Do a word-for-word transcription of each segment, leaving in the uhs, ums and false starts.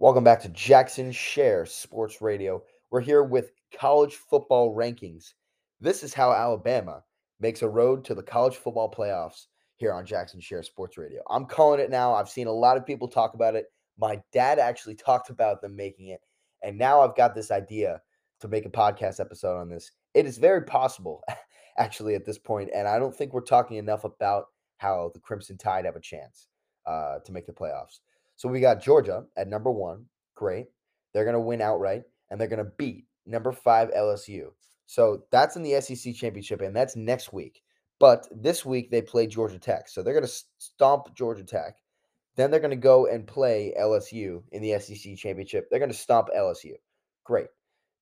Welcome back to Jackson Share Sports Radio. We're here with college football rankings. This is how Alabama makes a road to the college football playoffs here on Jackson Share Sports Radio. I'm calling it now. I've seen a lot of people talk about it. My dad actually talked about them making it, and now I've got this idea to make a podcast episode on this. It is very possible, actually, at this point, and I don't think we're talking enough about how the Crimson Tide have a chance uh, to make the playoffs. So we got Georgia at number one. Great. They're going to win outright, and they're going to beat number five L S U. So that's in the S E C Championship, and that's next week. But this week they play Georgia Tech. So they're going to stomp Georgia Tech. Then they're going to go and play L S U in the S E C Championship. They're going to stomp L S U. Great.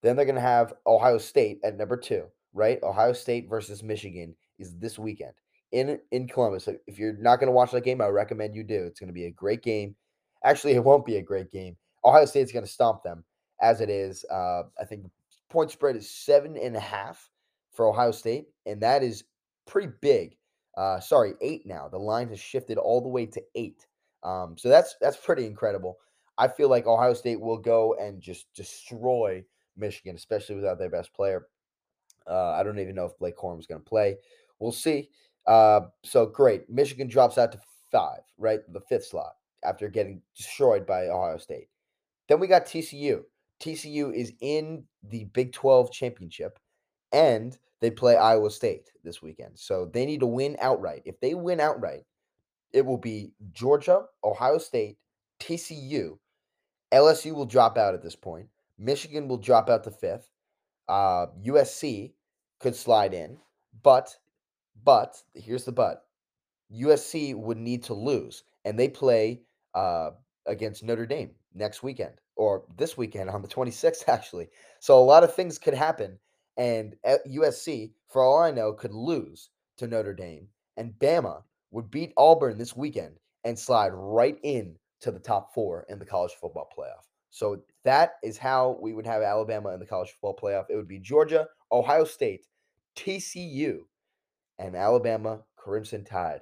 Then they're going to have Ohio State at number two, right? Ohio State versus Michigan is this weekend in, in Columbus. If you're not going to watch that game, I recommend you do. It's going to be a great game. Actually, it won't be a great game. Ohio State's going to stomp them, as it is. Uh, I think the point spread is seven and a half for Ohio State, and that is pretty big. Uh, sorry, eight now. The line has shifted all the way to eight. Um, so that's that's pretty incredible. I feel like Ohio State will go and just destroy Michigan, especially without their best player. Uh, I don't even know if Blake Corum is going to play. We'll see. Uh, so great. Michigan drops out to five, right? The fifth slot, after getting destroyed by Ohio State. Then we got T C U. T C U is in the Big twelve Championship, and they play Iowa State this weekend. So they need to win outright. If they win outright, it will be Georgia, Ohio State, T C U. L S U will drop out at this point. Michigan will drop out to fifth. Uh, U S C could slide in. But, but, here's the but. U S C would need to lose, and they play uh, against Notre Dame next weekend, or this weekend on the twenty-sixth, actually. So a lot of things could happen, and U S C, for all I know, could lose to Notre Dame, and Bama would beat Auburn this weekend and slide right in to the top four in the college football playoff. So that is how we would have Alabama in the college football playoff. It would be Georgia, Ohio State, T C U, and Alabama Crimson Tide.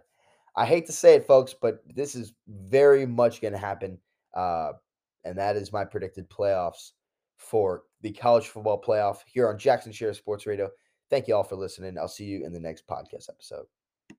I hate to say it, folks, but this is very much going to happen, uh, and that is my predicted playoffs for the college football playoff here on Jackson Share Sports Radio. Thank you all for listening. I'll see you in the next podcast episode.